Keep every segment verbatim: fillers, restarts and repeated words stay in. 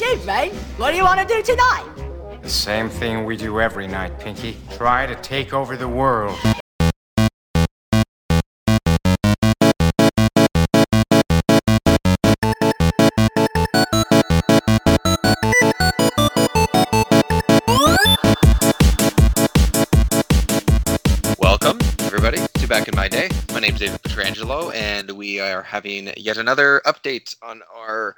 Dude, Rain, what do you want to do tonight? The same thing we do every night, Pinky. Try to take over the world. Welcome, everybody, to Back in My Day. My name's David Petrangelo, and we are having yet another update on our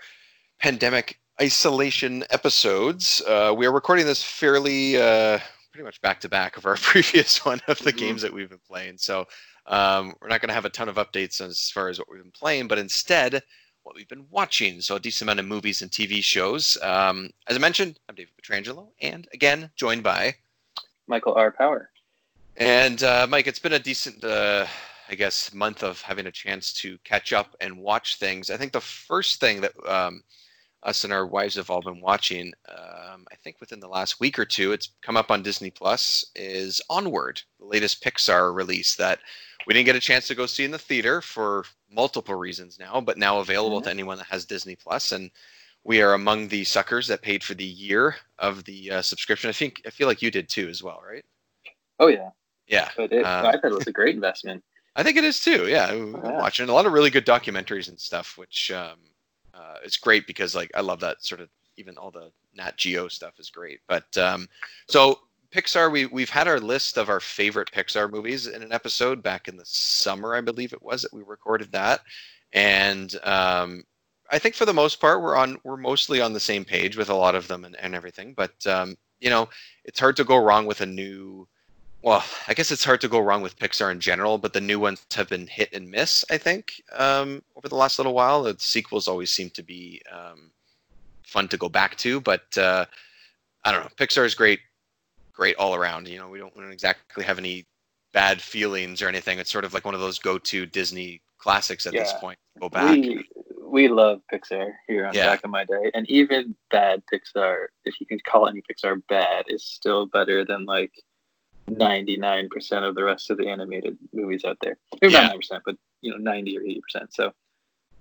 pandemic isolation episodes. Uh, we are recording this fairly uh, pretty much back to back of our previous one of the mm-hmm. games that we've been playing. So um, we're not going to have a ton of updates as far as what we've been playing, but instead what we've been watching. So a decent amount of movies and T V shows. Um, as I mentioned, I'm David Petrangelo, and again, joined by Michael R Power. And uh, Mike, it's been a decent, uh, I guess, month of having a chance to catch up and watch things. I think the first thing that um, us and our wives have all been watching, um, I think within the last week or two, it's come up on Disney Plus, is Onward, the latest Pixar release that we didn't get a chance to go see in the theater for multiple reasons now, but now available mm-hmm. to anyone that has Disney Plus. And we are among the suckers that paid for the year of the uh, subscription. I think I feel like you did too as well, right? Oh, yeah. Yeah. So it is. Um, I thought it was a great investment. I think it is too, yeah. Oh, yeah. Watching a lot of really good documentaries and stuff, which... Um, Uh, it's great because, like, I love that sort of, even all the Nat Geo stuff is great. But um, so Pixar, we, we've had our list of our favorite Pixar movies in an episode back in the summer, I believe it was, that we recorded that. And um, I think for the most part, we're on we're mostly on the same page with a lot of them and, and everything. But, um, you know, it's hard to go wrong with a new... Well, I guess it's hard to go wrong with Pixar in general, but the new ones have been hit and miss, I think, um, over the last little while. The sequels always seem to be um, fun to go back to, but uh, I don't know. Pixar is great, great all around. You know, we don't, we don't exactly have any bad feelings or anything. It's sort of like one of those go-to Disney classics at yeah. this point. Go back. We, we love Pixar here on yeah. Back in My Day, and even bad Pixar, if you can call any Pixar bad, is still better than, like, ninety-nine percent of the rest of the animated movies out there. Maybe yeah. not ninety percent, but you know, ninety or eighty percent. So,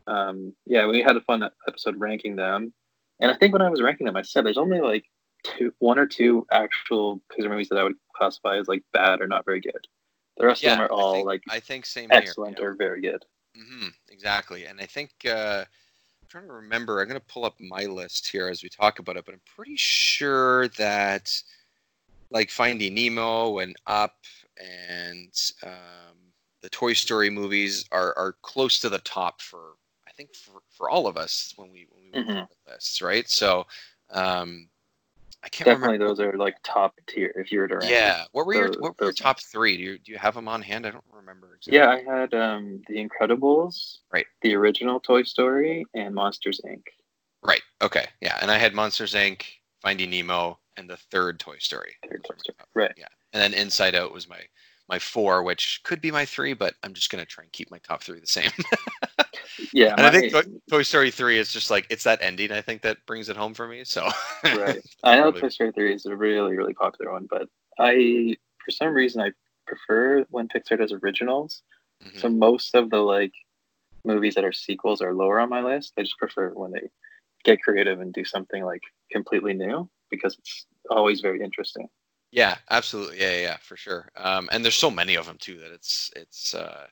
um, yeah, we had a fun episode ranking them. And I think when I was ranking them, I said there's only like two, one or two actual Pixar movies that I would classify as like bad or not very good. The rest yeah, of them are all I think, like I think same excellent here, yeah. or very good. Mm-hmm, exactly. And I think uh, I'm trying to remember. I'm going to pull up my list here as we talk about it, but I'm pretty sure that. Like Finding Nemo and Up and um, the Toy Story movies are, are close to the top for I think for, for all of us when we when we mm-hmm. look at the lists, right? So um, I can't definitely remember. Those are like top tier if you were to rank. Yeah, what were those, your what were your top three? Do you do you have them on hand? I don't remember exactly. Yeah, I had um, The Incredibles, right? The original Toy Story and Monsters Incorporated. Right. Okay. Yeah, and I had Monsters Incorporated, Finding Nemo. And the third Toy Story. Third Toy Story. Right. Yeah. And then Inside Out was my, my four, which could be my three, but I'm just going to try and keep my top three the same. yeah. And I think Toy, Toy Story three is just like, it's that ending, I think, that brings it home for me. So. right. I know Toy Story three is a really, really popular one, but I, for some reason, I prefer when Pixar does originals. Mm-hmm. So most of the, like, movies that are sequels are lower on my list. I just prefer when they get creative and do something, like, completely new. Because it's always very interesting. Yeah, absolutely. Yeah, yeah, yeah, for sure. Um, and there's so many of them too that it's it's uh,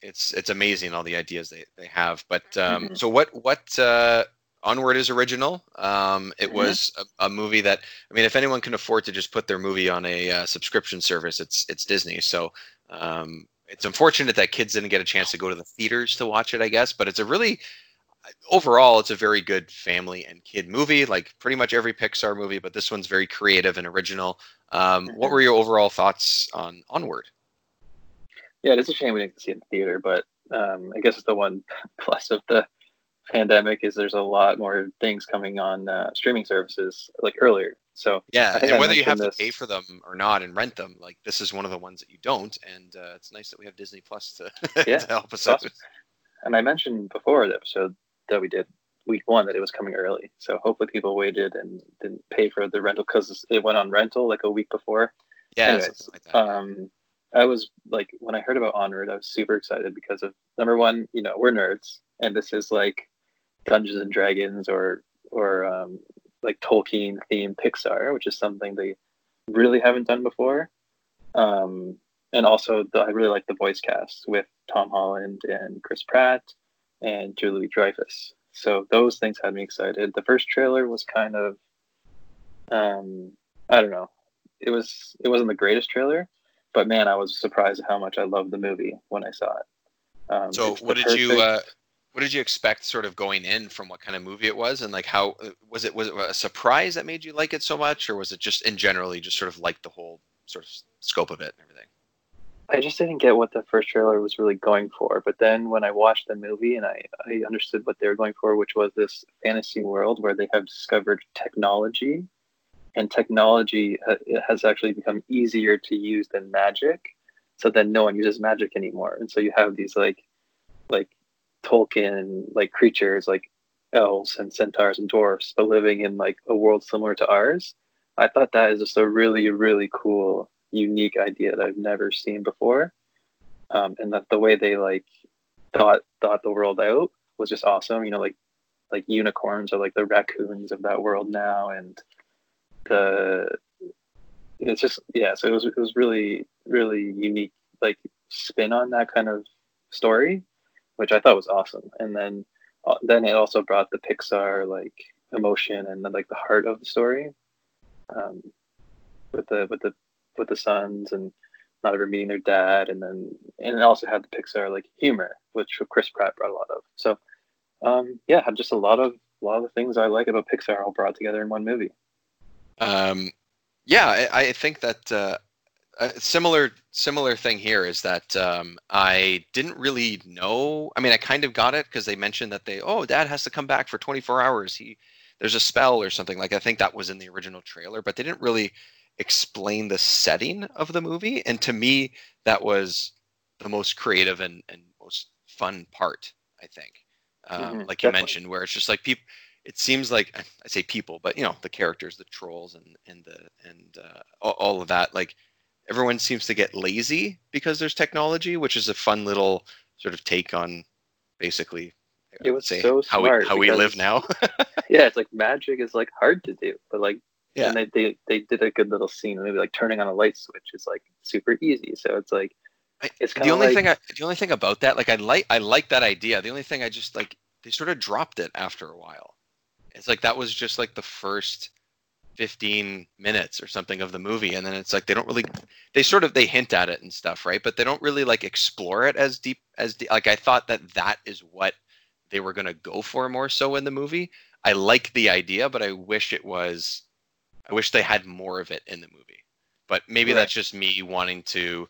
it's it's amazing all the ideas they, they have. But um, mm-hmm. so what what uh, Onward is original. Um, it mm-hmm. was a, a movie that I mean, if anyone can afford to just put their movie on a uh, subscription service, it's it's Disney. So um, it's unfortunate that kids didn't get a chance to go to the theaters to watch it, I guess. But it's a really overall, it's a very good family and kid movie, like pretty much every Pixar movie, but this one's very creative and original. Um, what were your overall thoughts on Onward? Yeah, it's a shame we didn't see it in the theater, but um, I guess it's the one plus of the pandemic is there's a lot more things coming on uh, streaming services like earlier. So yeah, and I whether you have this... to pay for them or not and rent them, like this is one of the ones that you don't. And uh, it's nice that we have Disney Plus to, yeah, to help us awesome. out. And I mentioned before the episode that we did week one that it was coming early, so hopefully people waited and didn't pay for the rental because it went on rental like a week before. Yeah, anyways, like that. um I was like, when I heard about Onward, I was super excited because of number one, you know, we're nerds, and this is like Dungeons and Dragons or or um, like Tolkien themed Pixar, which is something they really haven't done before. Um, and also, the, I really like the voice cast with Tom Holland and Chris Pratt and Julie Dreyfus. So those things had me excited. The first trailer was kind of, um, I don't know, it was it wasn't the greatest trailer, but man, I was surprised at how much I loved the movie when I saw it. Um, so what did you uh, what did you expect sort of going in from what kind of movie it was, and like how was it was it a surprise that made you like it so much, or was it just in general you just sort of liked the whole sort of scope of it and everything? I just didn't get what the first trailer was really going for. But then when I watched the movie and I, I understood what they were going for, which was this fantasy world where they have discovered technology, and technology ha- has actually become easier to use than magic. So then no one uses magic anymore. And so you have these like, like Tolkien, like creatures, like elves and centaurs and dwarfs, but living in like a world similar to ours. I thought that is just a really, really cool, unique idea that I've never seen before, um, and that the way they like thought thought the world out was just awesome. You know, like like unicorns are like the raccoons of that world now, and the it's just yeah. So it was it was really really unique like spin on that kind of story, which I thought was awesome. And then uh, then it also brought the Pixar like emotion and then like the heart of the story, um, with the with the with the sons and not ever meeting their dad, and then and it also had the Pixar like humor, which Chris Pratt brought a lot of. So um yeah, have just a lot of a lot of the things I like about Pixar all brought together in one movie. Um yeah, I, I think that uh a similar similar thing here is that um I didn't really know. I mean, I kind of got it because they mentioned that they oh dad has to come back for twenty-four hours, he there's a spell or something. Like I think that was in the original trailer, but they didn't really explain the setting of the movie, and to me that was the most creative and, and most fun part, I think. Um, mm-hmm, like definitely. You mentioned, where it's just like people, it seems like I say people, but you know, the characters, the trolls and and the and uh, all of that, like everyone seems to get lazy because there's technology, which is a fun little sort of take on basically it was say, so how, smart we, how because, we live now. Yeah, it's like magic is like hard to do, but like yeah. And they, they they did a good little scene. Maybe like turning on a light switch is like super easy. So it's like it's kind of the only like, thing. I, the only thing about that, like I like I like that idea. The only thing I just like they sort of dropped it after a while. It's like that was just like the first fifteen minutes or something of the movie, and then it's like they don't really they sort of they hint at it and stuff, right? But they don't really like explore it as deep as de- like I thought that that is what they were gonna go for more so in the movie. I like the idea, but I wish it was. I wish they had more of it in the movie, but maybe right. That's just me wanting to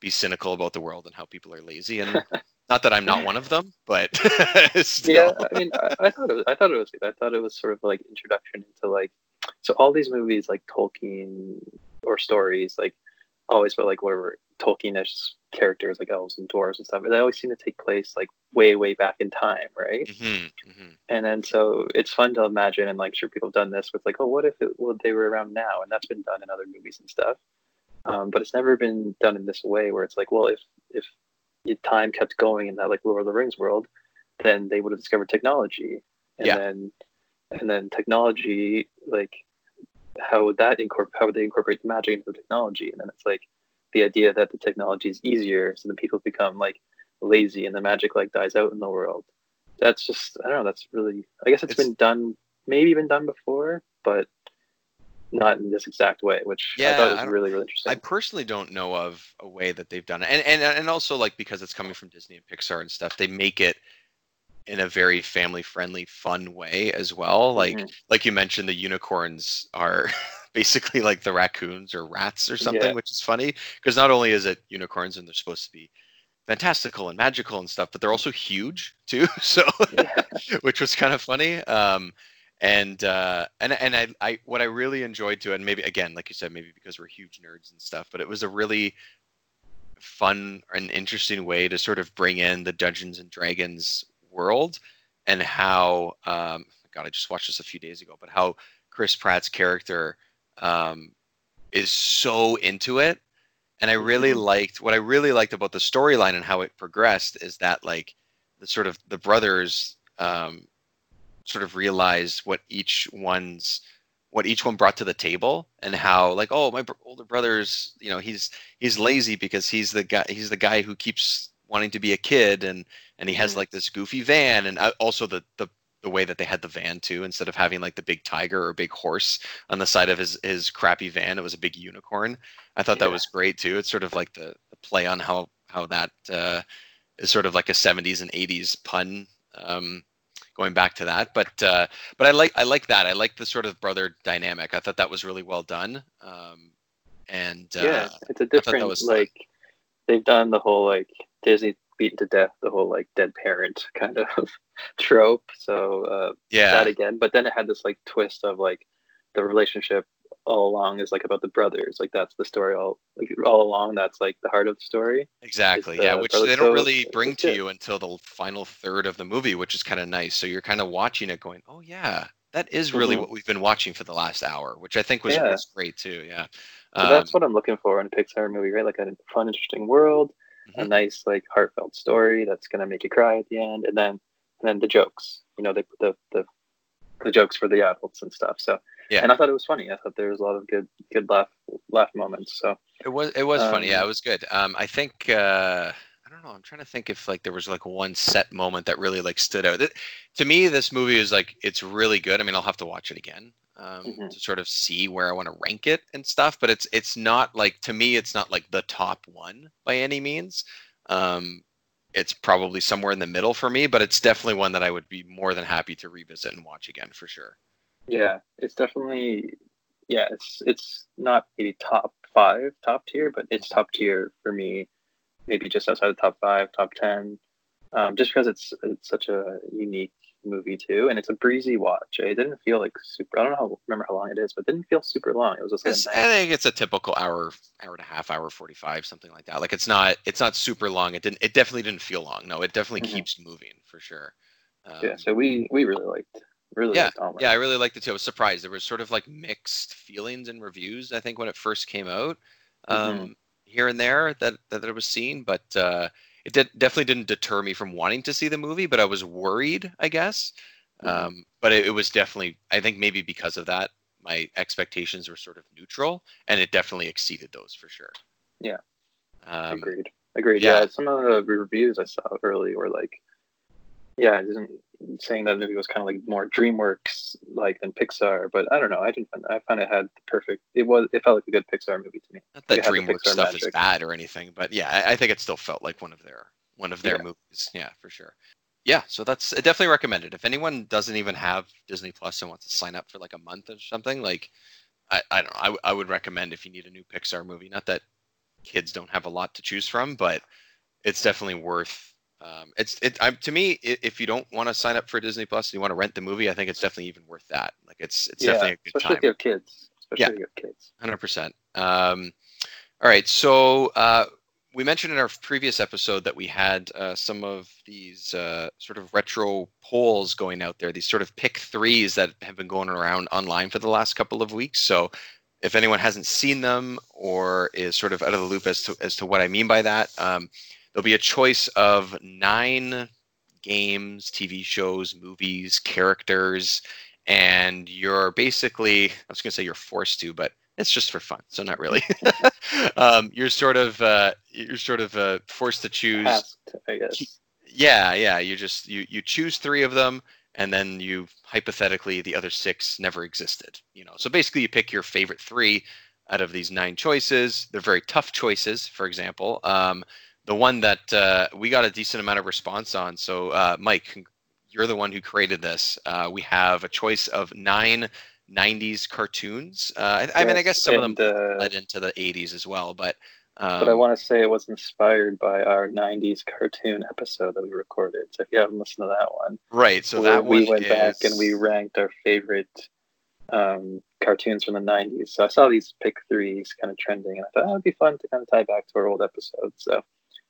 be cynical about the world and how people are lazy. And not that I'm not one of them, but yeah, I mean, I, I thought it was, I thought it was, I thought it was sort of like introduction into like, so all these movies like Tolkien or stories, like always felt like whatever Tolkienish characters like elves and dwarves and stuff, they always seem to take place like way, way back in time, right? Mm-hmm, mm-hmm. And then so it's fun to imagine, and like sure people have done this with like, oh, what if it, well, they were around now? And that's been done in other movies and stuff, um, but it's never been done in this way where it's like, well, if if time kept going in that like Lord of the Rings world, then they would have discovered technology, and yeah. then and then technology, like how would that incorporate? How would they incorporate the magic into the technology? And then it's like the idea that the technology is easier, so the people become like lazy and the magic like dies out in the world. That's just, I don't know, that's really, I guess it's, it's been done, maybe been done before, but not in this exact way, which yeah, I thought was really, really interesting. I personally don't know of a way that they've done it. And, and, and also like, because it's coming from Disney and Pixar and stuff, they make it in a very family-friendly, fun way as well. Like, mm-hmm. like you mentioned, the unicorns are basically like the raccoons or rats or something, yeah. Which is funny because not only is it unicorns and they're supposed to be fantastical and magical and stuff, but they're also huge too. So, yeah. Which was kind of funny. Um, and uh, and and I, I what I really enjoyed too, and maybe again, like you said, maybe because we're huge nerds and stuff, but it was a really fun and interesting way to sort of bring in the Dungeons and Dragons world, and how um God, I just watched this a few days ago, but how Chris Pratt's character um is so into it. And I really liked what I really liked about the storyline and how it progressed is that like the sort of the brothers um sort of realized what each one's what each one brought to the table, and how like, oh, my br- older brother's, you know, he's he's lazy because he's the guy he's the guy who keeps wanting to be a kid, and and he has like this goofy van, and also the the the way that they had the van too, instead of having like the big tiger or big horse on the side of his, his crappy van, it was a big unicorn. I thought yeah. that was great too. It's sort of like the, the play on how, how that uh, is sort of like a seventies and eighties pun um, going back to that. But, uh, but I like, I like that. I like the sort of brother dynamic. I thought that was really well done. Um, and uh, yeah, it's a different, was, like they've done the whole, like Disney beaten to death, the whole like dead parent kind of trope, so uh yeah that again, but then it had this like twist of like the relationship all along is like about the brothers, like that's the story all like all along, that's like the heart of the story. Exactly, yeah, which they don't really bring to you until the final third of the movie, which is kind of nice, so you're kind of watching it going, oh yeah, that is really mm-hmm. what we've been watching for the last hour, which I think was, yeah. was great too. Yeah, um, so that's what I'm looking for in a Pixar movie, right? Like a fun, interesting world, mm-hmm. a nice like heartfelt story that's gonna make you cry at the end, and then and then the jokes, you know, they put the, the the jokes for the adults and stuff. So yeah, and I thought it was funny. I thought there was a lot of good good laugh laugh moments. So it was it was um, funny. Yeah, it was good. Um, I think uh, I don't know. I'm trying to think if like there was like one set moment that really like stood out. It, to me, this movie is like it's really good. I mean, I'll have to watch it again um, mm-hmm. to sort of see where I want to rank it and stuff. But it's it's not like, to me, it's not like the top one by any means. Um, It's probably somewhere in the middle for me, but it's definitely one that I would be more than happy to revisit and watch again for sure. Yeah, it's definitely, yeah, it's it's not maybe top five, top tier, but it's top tier for me, maybe just outside the top five, top ten, um, just because it's it's such a unique movie too, and it's a breezy watch. It didn't feel like super, I don't know, how, remember how long it is, but it didn't feel super long. It was just like nice... I think it's a typical hour, hour and a half, hour forty-five, something like that. Like it's not, it's not super long. It didn't, it definitely didn't feel long. No, it definitely mm-hmm. keeps moving for sure. Um, yeah. So we, we really liked, really yeah, liked Onward. Yeah, I really liked it too. I was surprised. There was sort of like mixed feelings and reviews, I think, when it first came out, um, mm-hmm. here and there that, that it was seen, but, uh, it did, definitely didn't deter me from wanting to see the movie, but I was worried, I guess. Mm-hmm. Um, but it, it was definitely, I think maybe because of that, my expectations were sort of neutral, and it definitely exceeded those for sure. Yeah. Um, Agreed. Agreed. Yeah. yeah. Some of the reviews I saw early were like, yeah, it isn't saying that movie was kind of like more DreamWorks like than Pixar, but I don't know. I didn't. Find, I found it had the perfect. It was. It felt like a good Pixar movie to me. Not that DreamWorks stuff magic. Is bad or anything, but yeah, I, I think it still felt like one of their one of their yeah. movies. Yeah, for sure. Yeah, so that's I definitely recommend it. If anyone doesn't even have Disney Plus and wants to sign up for like a month or something, like I, I don't know, I, w- I would recommend if you need a new Pixar movie. Not that kids don't have a lot to choose from, but it's definitely worth. Um, it's it I, to me. If you don't want to sign up for Disney Plus and you want to rent the movie, I think it's definitely even worth that. Like it's it's yeah, definitely a good especially time. If you have kids, especially yeah, if you have kids. one hundred percent. Um, all right. So uh, we mentioned in our previous episode that we had uh, some of these uh, sort of retro polls going out there. These sort of pick threes that have been going around online for the last couple of weeks. So if anyone hasn't seen them or is sort of out of the loop as to as to what I mean by that. Um, There'll be a choice of nine games, T V shows, movies, characters, and you're basically, I was going to say you're forced to, but it's just for fun, so not really. um, you're sort of uh, you're sort of uh, forced to choose. Asked, I guess. Yeah, yeah. You just you you choose three of them, and then you hypothetically the other six never existed. You know, so basically you pick your favorite three out of these nine choices. They're very tough choices. For example. Um, The one that uh, we got a decent amount of response on. So, uh, Mike, you're the one who created this. Uh, we have a choice of nine nineties cartoons. Uh, I, yes, I mean, I guess some and, of them uh, led into the eighties as well. But um, but I want to say it was inspired by our nineties cartoon episode that we recorded. So if you haven't listened to that one. Right. So that one we went is... back and we ranked our favorite um, cartoons from the nineties. So I saw these pick threes kind of trending. And I thought, oh, it would be fun to kind of tie back to our old episode. So.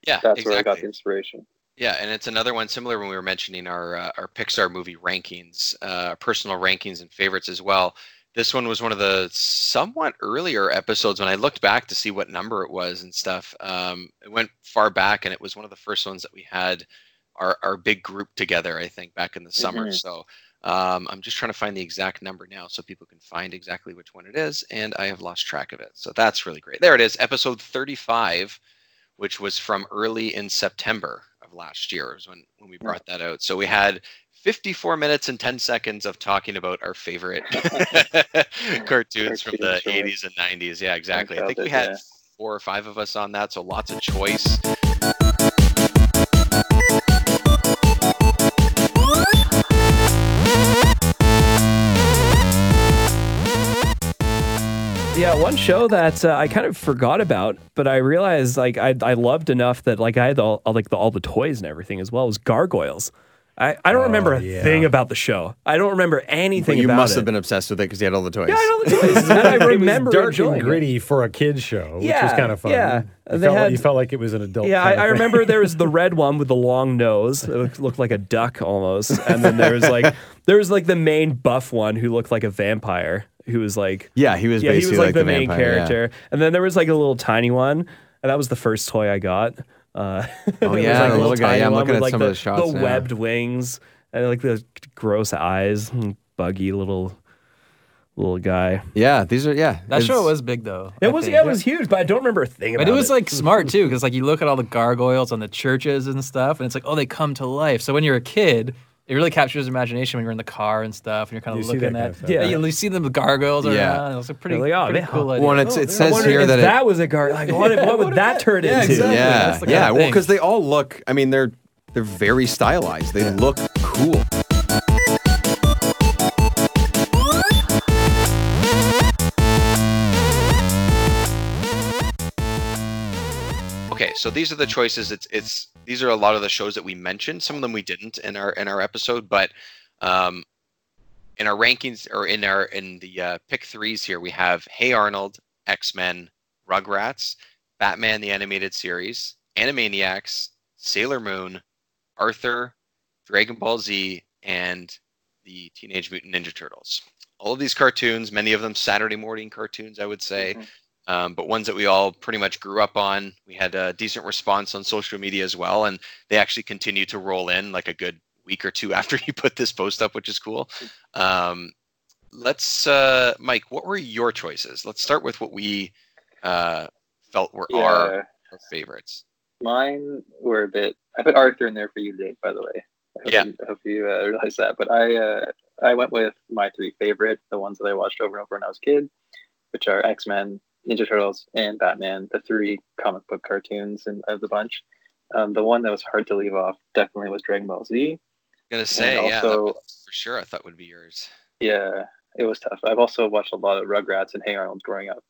Yeah, that's exactly. Where I got the inspiration. Yeah, and it's another one similar when we were mentioning our uh, our Pixar movie rankings, uh, personal rankings and favorites as well. This one was one of the somewhat earlier episodes when I looked back to see what number it was and stuff. Um, it went far back, and it was one of the first ones that we had our, our big group together, I think, back in the summer. Mm-hmm. So Um, I'm just trying to find the exact number now so people can find exactly which one it is, and I have lost track of it. So that's really great. There it is, episode thirty-five, which was from early in September of last year was when, when we brought that out. So we had fifty-four minutes and ten seconds of talking about our favorite cartoons from the sure. eighties and nineties. Yeah, exactly. I, I think we it, had yeah. four or five of us on that, so lots of choice. Yeah, one show that uh, I kind of forgot about, but I realized like I I loved enough that like I had all like the, all the toys and everything as well was Gargoyles. I, I don't oh, remember a yeah. thing about the show. I don't remember anything. Well, you about must it. have been obsessed with it because you had all the toys. Yeah, I had all the toys. And I remember it was dark and gritty it. for a kid's show, which yeah, was kind of fun. Yeah, you felt, had, like, you felt like it was an adult. Yeah, I, I remember there was the red one with the long nose. It looked like a duck almost, and then there was like there was like the main buff one who looked like a vampire. Who was like yeah he was yeah, basically he was like, like the, the main vampire, character yeah. and then there was like a little tiny one, and that was the first toy I got. Uh, oh yeah, like the little guy. Yeah, I'm looking at like some the, of the shots. The now. webbed wings and like the gross eyes, and buggy little little guy. Yeah, these are yeah. That it's, show was big though. It I was think. yeah, it was huge, but I don't remember a thing about it. But it was it. like smart too, because like you look at all the gargoyles on the churches and stuff, and it's like oh they come to life. So when you're a kid. It really captures imagination when you're in the car and stuff, and you're kind of you looking at. Kind of yeah, you, know, you see them with gargoyles around. Yeah. It was a pretty, like, oh, pretty cool idea. Well, and it's, it oh, says here that it, that was a gargoyle. Like, what, what would that turn yeah, into? Exactly. Yeah, yeah. yeah. Well, because they all look. I mean, they're they're very stylized. They yeah. look cool. Okay, so these are the choices. It's it's these are a lot of the shows that we mentioned. Some of them we didn't in our in our episode, but um, in our rankings or in our in the uh, pick threes here, we have Hey Arnold, X-Men, Rugrats, Batman the Animated Series, Animaniacs, Sailor Moon, Arthur, Dragon Ball Z, and the Teenage Mutant Ninja Turtles. All of these cartoons, many of them Saturday morning cartoons, I would say. Mm-hmm. Um, but ones that we all pretty much grew up on. We had a decent response on social media as well, and they actually continue to roll in like a good week or two after you put this post up, which is cool. Um, let's, uh, Mike, what were your choices? Let's start with what we uh, felt were yeah. our, our favorites. Mine were a bit. I put Arthur in there for you, Dave. By the way, I hope yeah. you, I hope you uh, realize that. But I, uh, I went with my three favorite, the ones that I watched over and over when I was a kid, which are X-Men, Ninja Turtles, and Batman, the three comic book cartoons and of the bunch. Um, the one that was hard to leave off definitely was Dragon Ball Z. I was going to say, also, yeah, that was for sure I thought would be yours. Yeah, it was tough. I've also watched a lot of Rugrats and Hey Arnold growing up.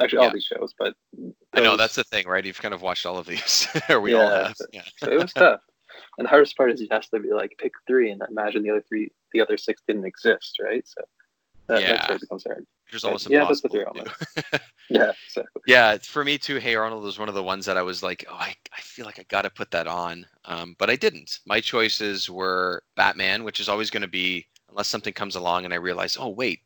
Actually, yeah. all these shows, but... Those, I know, that's the thing, right? You've kind of watched all of these. or we yeah, all have. So, yeah. so it was tough. And the hardest part is you have to be like, pick three and imagine the other three, the other six didn't exist, right? So that, yeah. that's where it becomes hard. There's almost yeah, impossible to yeah, exactly. yeah, for me too, Hey Arnold was one of the ones that I was like, oh, I, I feel like I got to put that on, um, but I didn't. My choices were Batman, which is always going to be, unless something comes along and I realize, oh, wait,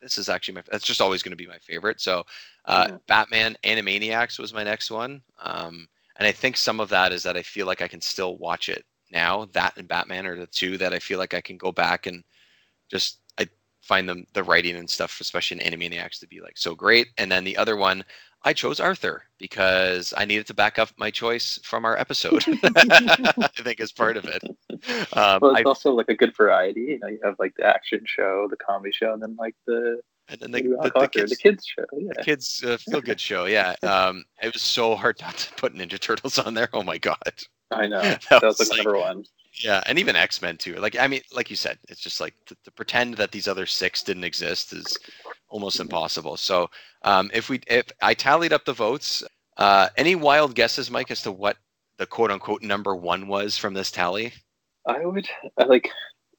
this is actually my, that's just always going to be my favorite. So uh, yeah. Batman, Animaniacs was my next one, um, and I think some of that is that I feel like I can still watch it now. That and Batman are the two that I feel like I can go back and just find them the writing and stuff, especially in Animaniacs, to be like so great. And then the other one, I chose Arthur because I needed to back up my choice from our episode. I think is part of it. Um, well, it's I, also like a good variety. You know, you have like the action show, the comedy show, and then like the and then the, the, the, kids, the kids show, yeah. the kids uh, feel good show. Yeah, um, it was so hard not to put Ninja Turtles on there. Oh my god, I know that, that was, was the like, number one. Yeah, and even X-Men too. Like I mean, like you said, it's just like to, to pretend that these other six didn't exist is almost impossible. So um, if we, if I tallied up the votes, uh, any wild guesses, Mike, as to what the quote-unquote number one was from this tally? I would I like,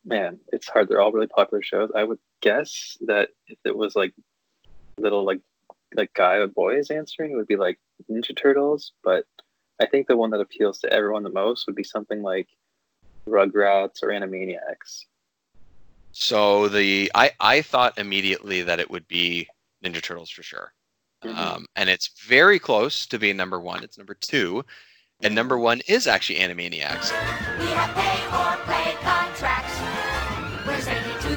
man, it's hard. They're all really popular shows. I would guess that if it was like little like like guy or boy is answering, it would be like Ninja Turtles. But I think the one that appeals to everyone the most would be something like Rugrats or Animaniacs. So the I, I thought immediately that it would be Ninja Turtles for sure. Mm-hmm. Um, and it's very close to being number one. It's number two. And number one is actually Animaniacs. We have pay or play contracts. We're eighty-two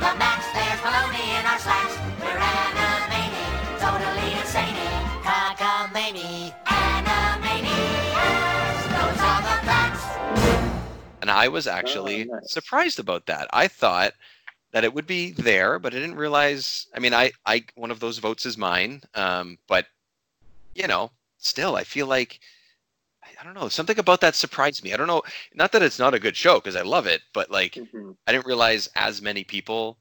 And I was actually oh, nice. surprised about that. I thought that it would be there, but I didn't realize, I mean, I, I one of those votes is mine. Um, but, you know, still, I feel like, I don't know, something about that surprised me. I don't know, not that it's not a good show, because I love it, but, like, mm-hmm. I didn't realize as many people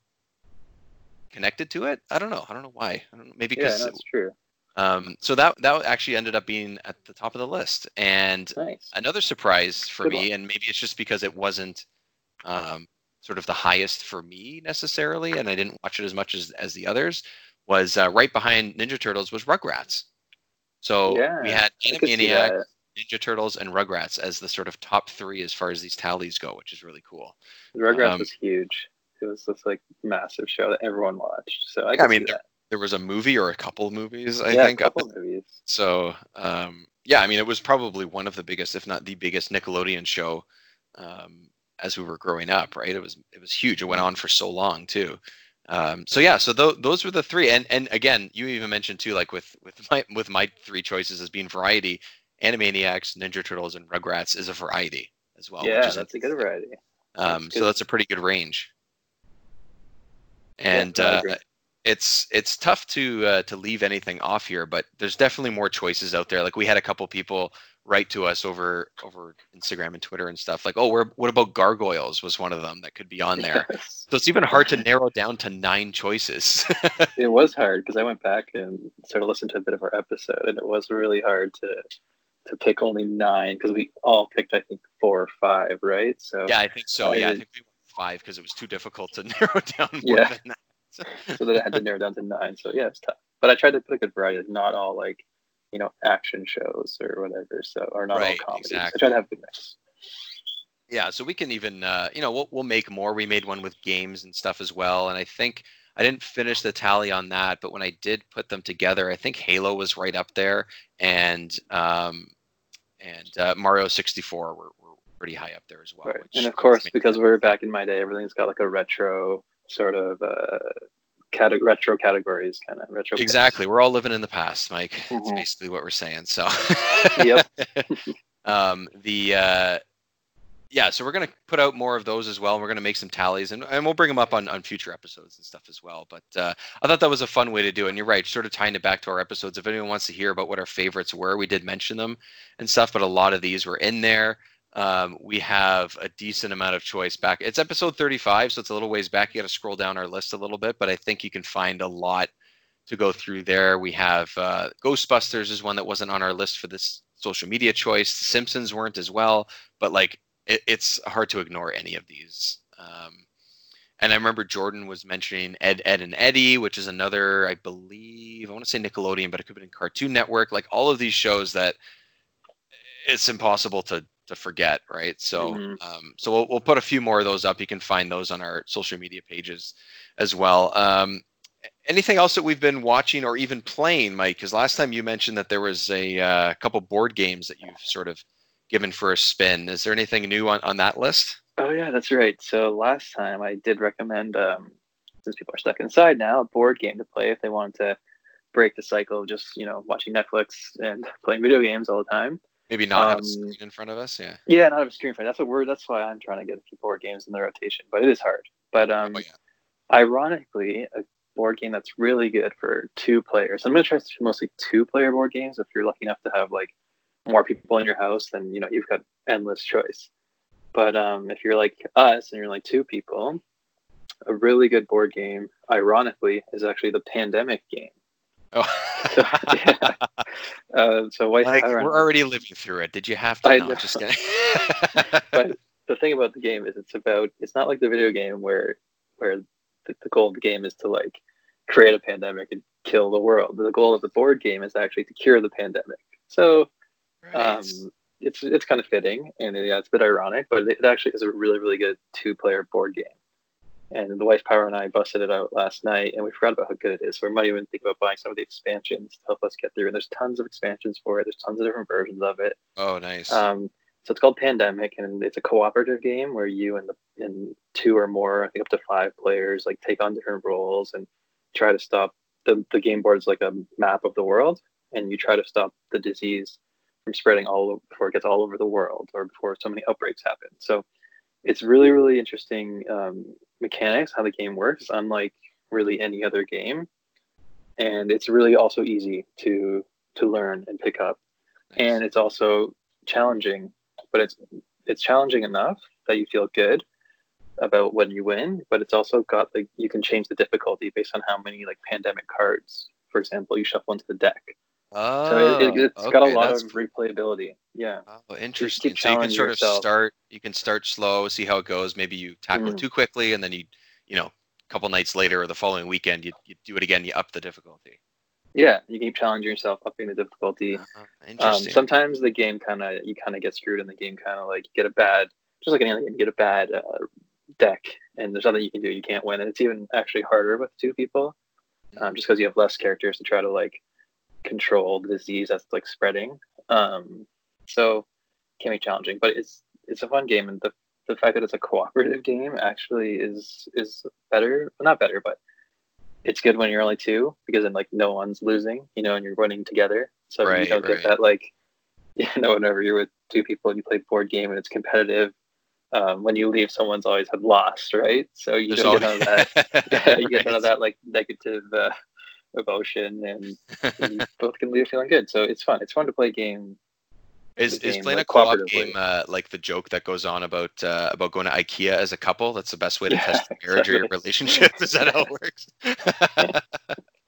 connected to it. I don't know. I don't know why. I don't know. Maybe because... Yeah, that's it, true. Um, so that that actually ended up being at the top of the list. And nice. another surprise for Good me, one. and maybe it's just because it wasn't um, sort of the highest for me necessarily, and I didn't watch it as much as, as the others, was uh, right behind Ninja Turtles was Rugrats. So yeah, we had Animaniacs, Ninja Turtles, and Rugrats as the sort of top three as far as these tallies go, which is really cool. Rugrats um, was huge. It was this, like, massive show that everyone watched. So I, I mean, that. There was a movie or a couple movies, I yeah, think. A couple movies. So, um, yeah, I mean, it was probably one of the biggest, if not the biggest, Nickelodeon show um, as we were growing up, right? It was it was huge. It went on for so long, too. Um, so yeah, so th- those were the three. And and again, you even mentioned too, like with with my with my three choices as being variety, Animaniacs, Ninja Turtles, and Rugrats is a variety as well. Yeah, which is that's a good variety. Um, that's good. So that's a pretty good range. And. Yeah, uh, It's it's tough to uh, to leave anything off here, but there's definitely more choices out there. Like we had a couple people write to us over over Instagram and Twitter and stuff. Like, oh, we're, what about Gargoyles was one of them that could be on there. Yes. So it's even hard to narrow down to nine choices. It was hard because I went back and started listening to a bit of our episode, and it was really hard to to pick only nine because we all picked I think four or five, right? So yeah, I think so. I yeah, did... I think we went five because it was too difficult to narrow down more yeah. than that. So that I had to narrow down to nine. So yeah, it's tough. But I tried to put a good variety, like not all like, you know, action shows or whatever. So or not right, all comedies. Exactly. I tried to have a good mix. Yeah, so we can even, uh, you know, we'll we'll make more. We made one with games and stuff as well. And I think I didn't finish the tally on that, but when I did put them together, I think Halo was right up there, and um, and uh, Mario sixty-four were, were pretty high up there as well. Right. And of course, because we're back in my day, everything's got like a retro. Sort of uh, cate- retro categories, kind of retro. Exactly, categories. We're all living in the past, Mike. Mm-hmm. That's basically what we're saying. So, yep. um, the uh, yeah, so we're gonna put out more of those as well. And we're gonna make some tallies, and, and we'll bring them up on, on future episodes and stuff as well. But uh, I thought that was a fun way to do it. And you're right, sort of tying it back to our episodes. If anyone wants to hear about what our favorites were, we did mention them and stuff, but a lot of these were in there. Um, we have a decent amount of choice back. It's episode thirty-five, so it's a little ways back. You got to scroll down our list a little bit, but I think you can find a lot to go through there. We have uh, Ghostbusters is one that wasn't on our list for this social media choice. The Simpsons weren't as well, but like it, it's hard to ignore any of these. Um, and I remember Jordan was mentioning Ed, Edd and Eddy, which is another, I believe, I want to say Nickelodeon, but it could have been Cartoon Network. Like all of these shows that it's impossible to to forget, right? So mm-hmm. um, so we'll, we'll put a few more of those up. You can find those on our social media pages as well. Um, anything else that we've been watching or even playing, Mike? Because last time you mentioned that there was a uh, couple board games that you've sort of given for a spin. Is there anything new on, on that list? Oh yeah, that's right. So last time I did recommend, um, since people are stuck inside now, a board game to play if they wanted to break the cycle of just, you know, watching Netflix and playing video games all the time. Maybe not um, have a screen in front of us, yeah. Yeah, not have a screen in front of us. That's what we're, that's why I'm trying to get a few board games in the rotation, but it is hard. But um, oh, yeah. Ironically, a board game that's really good for two players. I'm going to try mostly two-player board games if you're lucky enough to have like more people in your house, then you know, you've got endless choice. But um, if you're like us and you're like two people, a really good board game, ironically, is actually the Pandemic game. Oh, so, yeah. uh, so why, like, we're already living through it. Did you have to? I no, know. Just kidding. But the thing about the game is, it's about. It's not like the video game where where the, the goal of the game is to like create a pandemic and kill the world. The goal of the board game is actually to cure the pandemic. So right. um, it's it's kind of fitting, and yeah, it's a bit ironic, but it actually is a really really good two player board game. And the wife Power and I busted it out last night, and we forgot about how good it is. So we might even think about buying some of the expansions to help us get through. And there's tons of expansions for it. There's tons of different versions of it. Oh, nice. Um, so it's called Pandemic, and it's a cooperative game where you and the and two or more, I think up to five players, like take on different roles and try to stop the the game board is like a map of the world, and you try to stop the disease from spreading all before it gets all over the world or before so many outbreaks happen. So it's really, really interesting um, mechanics, how the game works, unlike really any other game. And it's really also easy to to learn and pick up. Nice. And it's also challenging, but it's it's challenging enough that you feel good about when you win, but it's also got, like, you can change the difficulty based on how many, like, pandemic cards, for example, you shuffle into the deck. Oh, so it, it, it's okay. got a lot That's... of replayability. Yeah. Oh, interesting. You so you can sort yourself. of start, you can start slow, see how it goes. Maybe you tackle mm. it too quickly, and then you, you know, a couple nights later or the following weekend, you, you do it again, you up the difficulty. Yeah, you keep challenging yourself, upping the difficulty. Uh-huh. Interesting. Um, sometimes the game kind of, you kind of get screwed, and the game kind of, like, you get a bad, just like an, you get a bad uh, deck, and there's nothing you can do. You can't win, and it's even actually harder with two people, um, just because you have less characters to try to, like, control the disease that's, like, spreading. Um, so it can be challenging, but it's it's a fun game, and the the fact that it's a cooperative game actually is is better. Well, not better, but it's good when you're only two, because then, like, no one's losing, you know, and you're winning together. So right, you don't right. get that, like, you know, whenever you're with two people and you play board game and it's competitive, um, when you leave, someone's always had lost, right? So you There's don't always... get none of that. Yeah, you right. get none of that, like, negative uh, emotion, and, and you both can leave feeling good. So it's fun. It's fun to play game. Is game, is playing, like, a co-op game uh, like the joke that goes on about uh, about going to IKEA as a couple? That's the best way to yeah, test your marriage exactly. or your relationship. Is that how it works?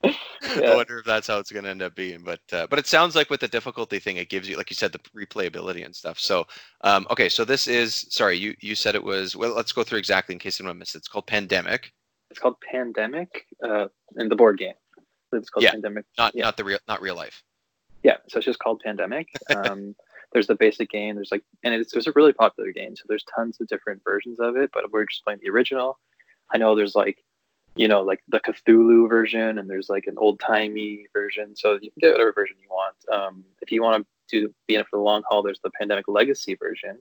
yeah. I wonder if that's how it's going to end up being. But uh, but it sounds like with the difficulty thing, it gives you, like you said, the replayability and stuff. So um, okay, so this is sorry, you you said it was. Well, let's go through exactly in case anyone missed it. It's called Pandemic. It's called Pandemic, uh, in the board game. It's called yeah, Pandemic. Not yeah. not the real not real life. Yeah, so it's just called Pandemic. Um, There's the basic game. There's like, and it's, it's a really popular game. So there's tons of different versions of it, but we're just playing the original. I know there's like, you know, like the Cthulhu version, and there's like an old timey version. So you can get whatever version you want. Um, if you want to do, be in it for the long haul, there's the Pandemic Legacy version,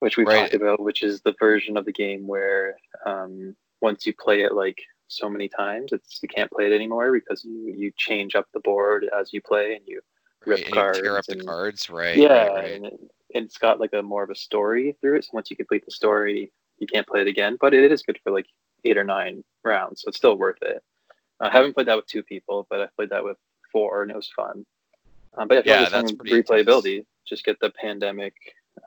which we've right. talked about, which is the version of the game where um, once you play it like so many times, it's you can't play it anymore because you, you change up the board as you play, and you. Rip right, cards tear up and, the cards, right? Yeah, right, right. And, it, and it's got like a more of a story through it. So once you complete the story, you can't play it again. But it, it is good for like eight or nine rounds, so it's still worth it. Uh, I haven't played that with two people, but I played that with four, and it was fun. Um, but I feel yeah, like that's replayability. Intense. Just get the Pandemic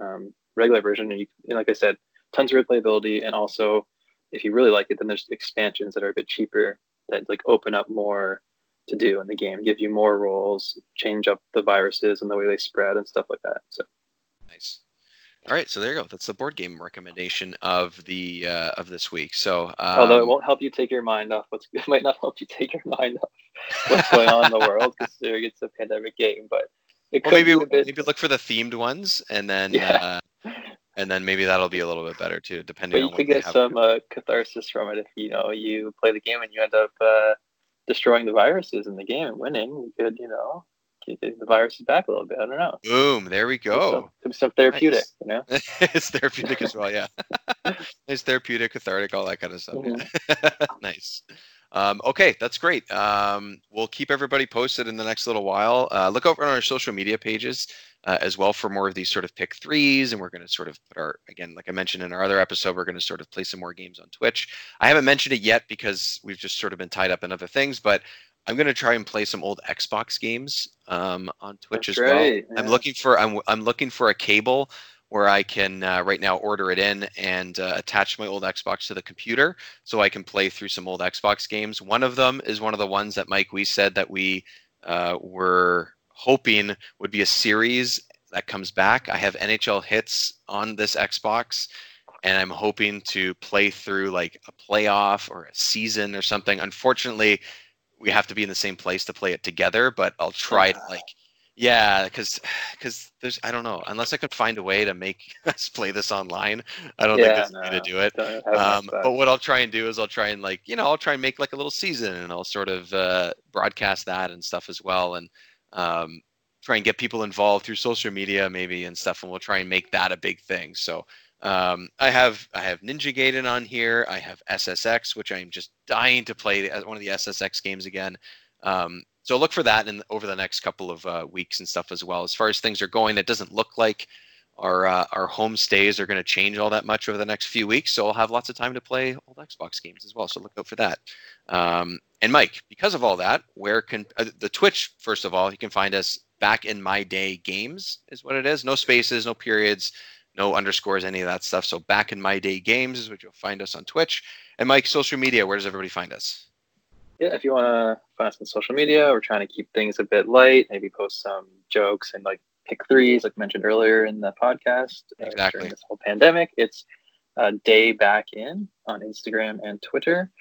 um, regular version, and, you, and like I said, tons of replayability. And also, if you really like it, then there's expansions that are a bit cheaper that like open up more to do in the game, give you more roles, change up the viruses and the way they spread and stuff like that. So nice. All right, so there you go. That's the board game recommendation of the uh, of this week. So um, although it won't help you take your mind off what's it might not help you take your mind off what's going on in the world, because it's a pandemic game, but it could well, maybe bit... maybe look for the themed ones, and then yeah. uh, and then maybe that'll be a little bit better too, depending. But you on could what get some uh, catharsis from it if you know you play the game and you end up. Uh, destroying the viruses in the game and winning, we could, you know, get the viruses back a little bit. I don't know. Boom, there we go. Some, some therapeutic, nice. You know? It's therapeutic as well, yeah. It's therapeutic, cathartic, all that kind of stuff. Mm-hmm. Yeah. Nice. Um, okay, that's great. Um, we'll keep everybody posted in the next little while. Uh, look over on our social media pages uh, as well for more of these sort of pick threes. And we're going to sort of put our, again, like I mentioned in our other episode, we're going to sort of play some more games on Twitch. I haven't mentioned it yet because we've just sort of been tied up in other things, but I'm going to try and play some old Xbox games um, on Twitch that's as right, well. Yeah. I'm looking for, I'm, I'm looking for a cable where I can uh, right now order it in and uh, attach my old Xbox to the computer so I can play through some old Xbox games. One of them is one of the ones that, Mike, we said that we uh, were hoping would be a series that comes back. I have N H L Hits on this Xbox, and I'm hoping to play through like a playoff or a season or something. Unfortunately, we have to be in the same place to play it together, but I'll try to like... Yeah, because because there's I don't know unless I could find a way to make us play this online. I don't yeah, think there's no, a way to do it. Um, but what I'll try and do is I'll try and like you know I'll try and make like a little season, and I'll sort of uh, broadcast that and stuff as well, and um, try and get people involved through social media maybe and stuff, and we'll try and make that a big thing. So um, I have I have Ninja Gaiden on here. I have S S X, which I am just dying to play one of the S S X games again. Um, So look for that in over the next couple of uh, weeks and stuff as well. As far as things are going, that doesn't look like Our uh, our homestays are going to change all that much over the next few weeks, so I'll have lots of time to play old Xbox games as well. So look out for that. Um, and Mike, because of all that, where can uh, the Twitch? First of all, you can find us Back in My Day Games is what it is. No spaces, no periods, no underscores, any of that stuff. So Back in My Day Games is what you'll find us on Twitch. And Mike, social media, where does everybody find us? Yeah, if you want to find us on social media, we're trying to keep things a bit light. Maybe post some jokes and like. Pick threes, like mentioned earlier in the podcast. Exactly. Uh, during this whole pandemic, it's uh, Day Back In on Instagram and Twitter.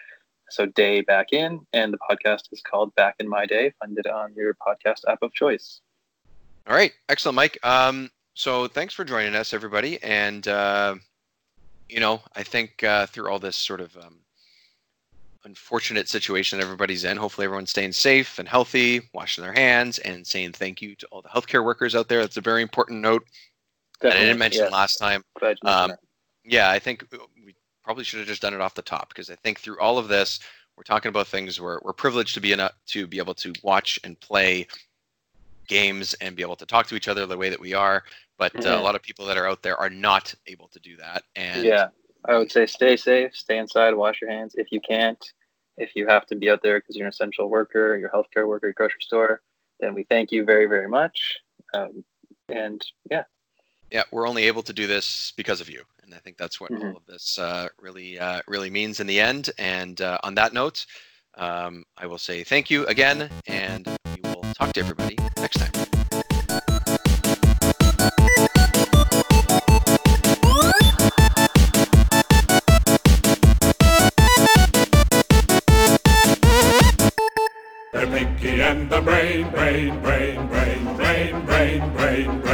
So Day Back In, and the podcast is called Back in My Day. Find it on your podcast app of choice. All right, excellent, Mike. Um, so thanks for joining us, everybody. And uh, you know, I think uh, through all this sort of um, unfortunate situation everybody's in, hopefully everyone's staying safe and healthy, washing their hands, and saying thank you to all the healthcare workers out there. That's a very important note. Definitely, that I didn't mention yeah. last time. Um, yeah, I think we probably should have just done it off the top, because I think through all of this, we're talking about things where we're privileged to be enough to be able to watch and play games and be able to talk to each other the way that we are. But mm-hmm. uh, a lot of people that are out there are not able to do that. And yeah. I would say stay safe, stay inside, wash your hands. If you can't, if you have to be out there because you're an essential worker, your healthcare worker, your grocery store, then we thank you very, very much. Um, and yeah. Yeah, we're only able to do this because of you. And I think that's what mm-hmm. all of this uh, really, uh, really means in the end. And uh, on that note, um, I will say thank you again, and we will talk to everybody next time. The pinky and the brain, brain, brain, brain, brain, brain, brain, brain.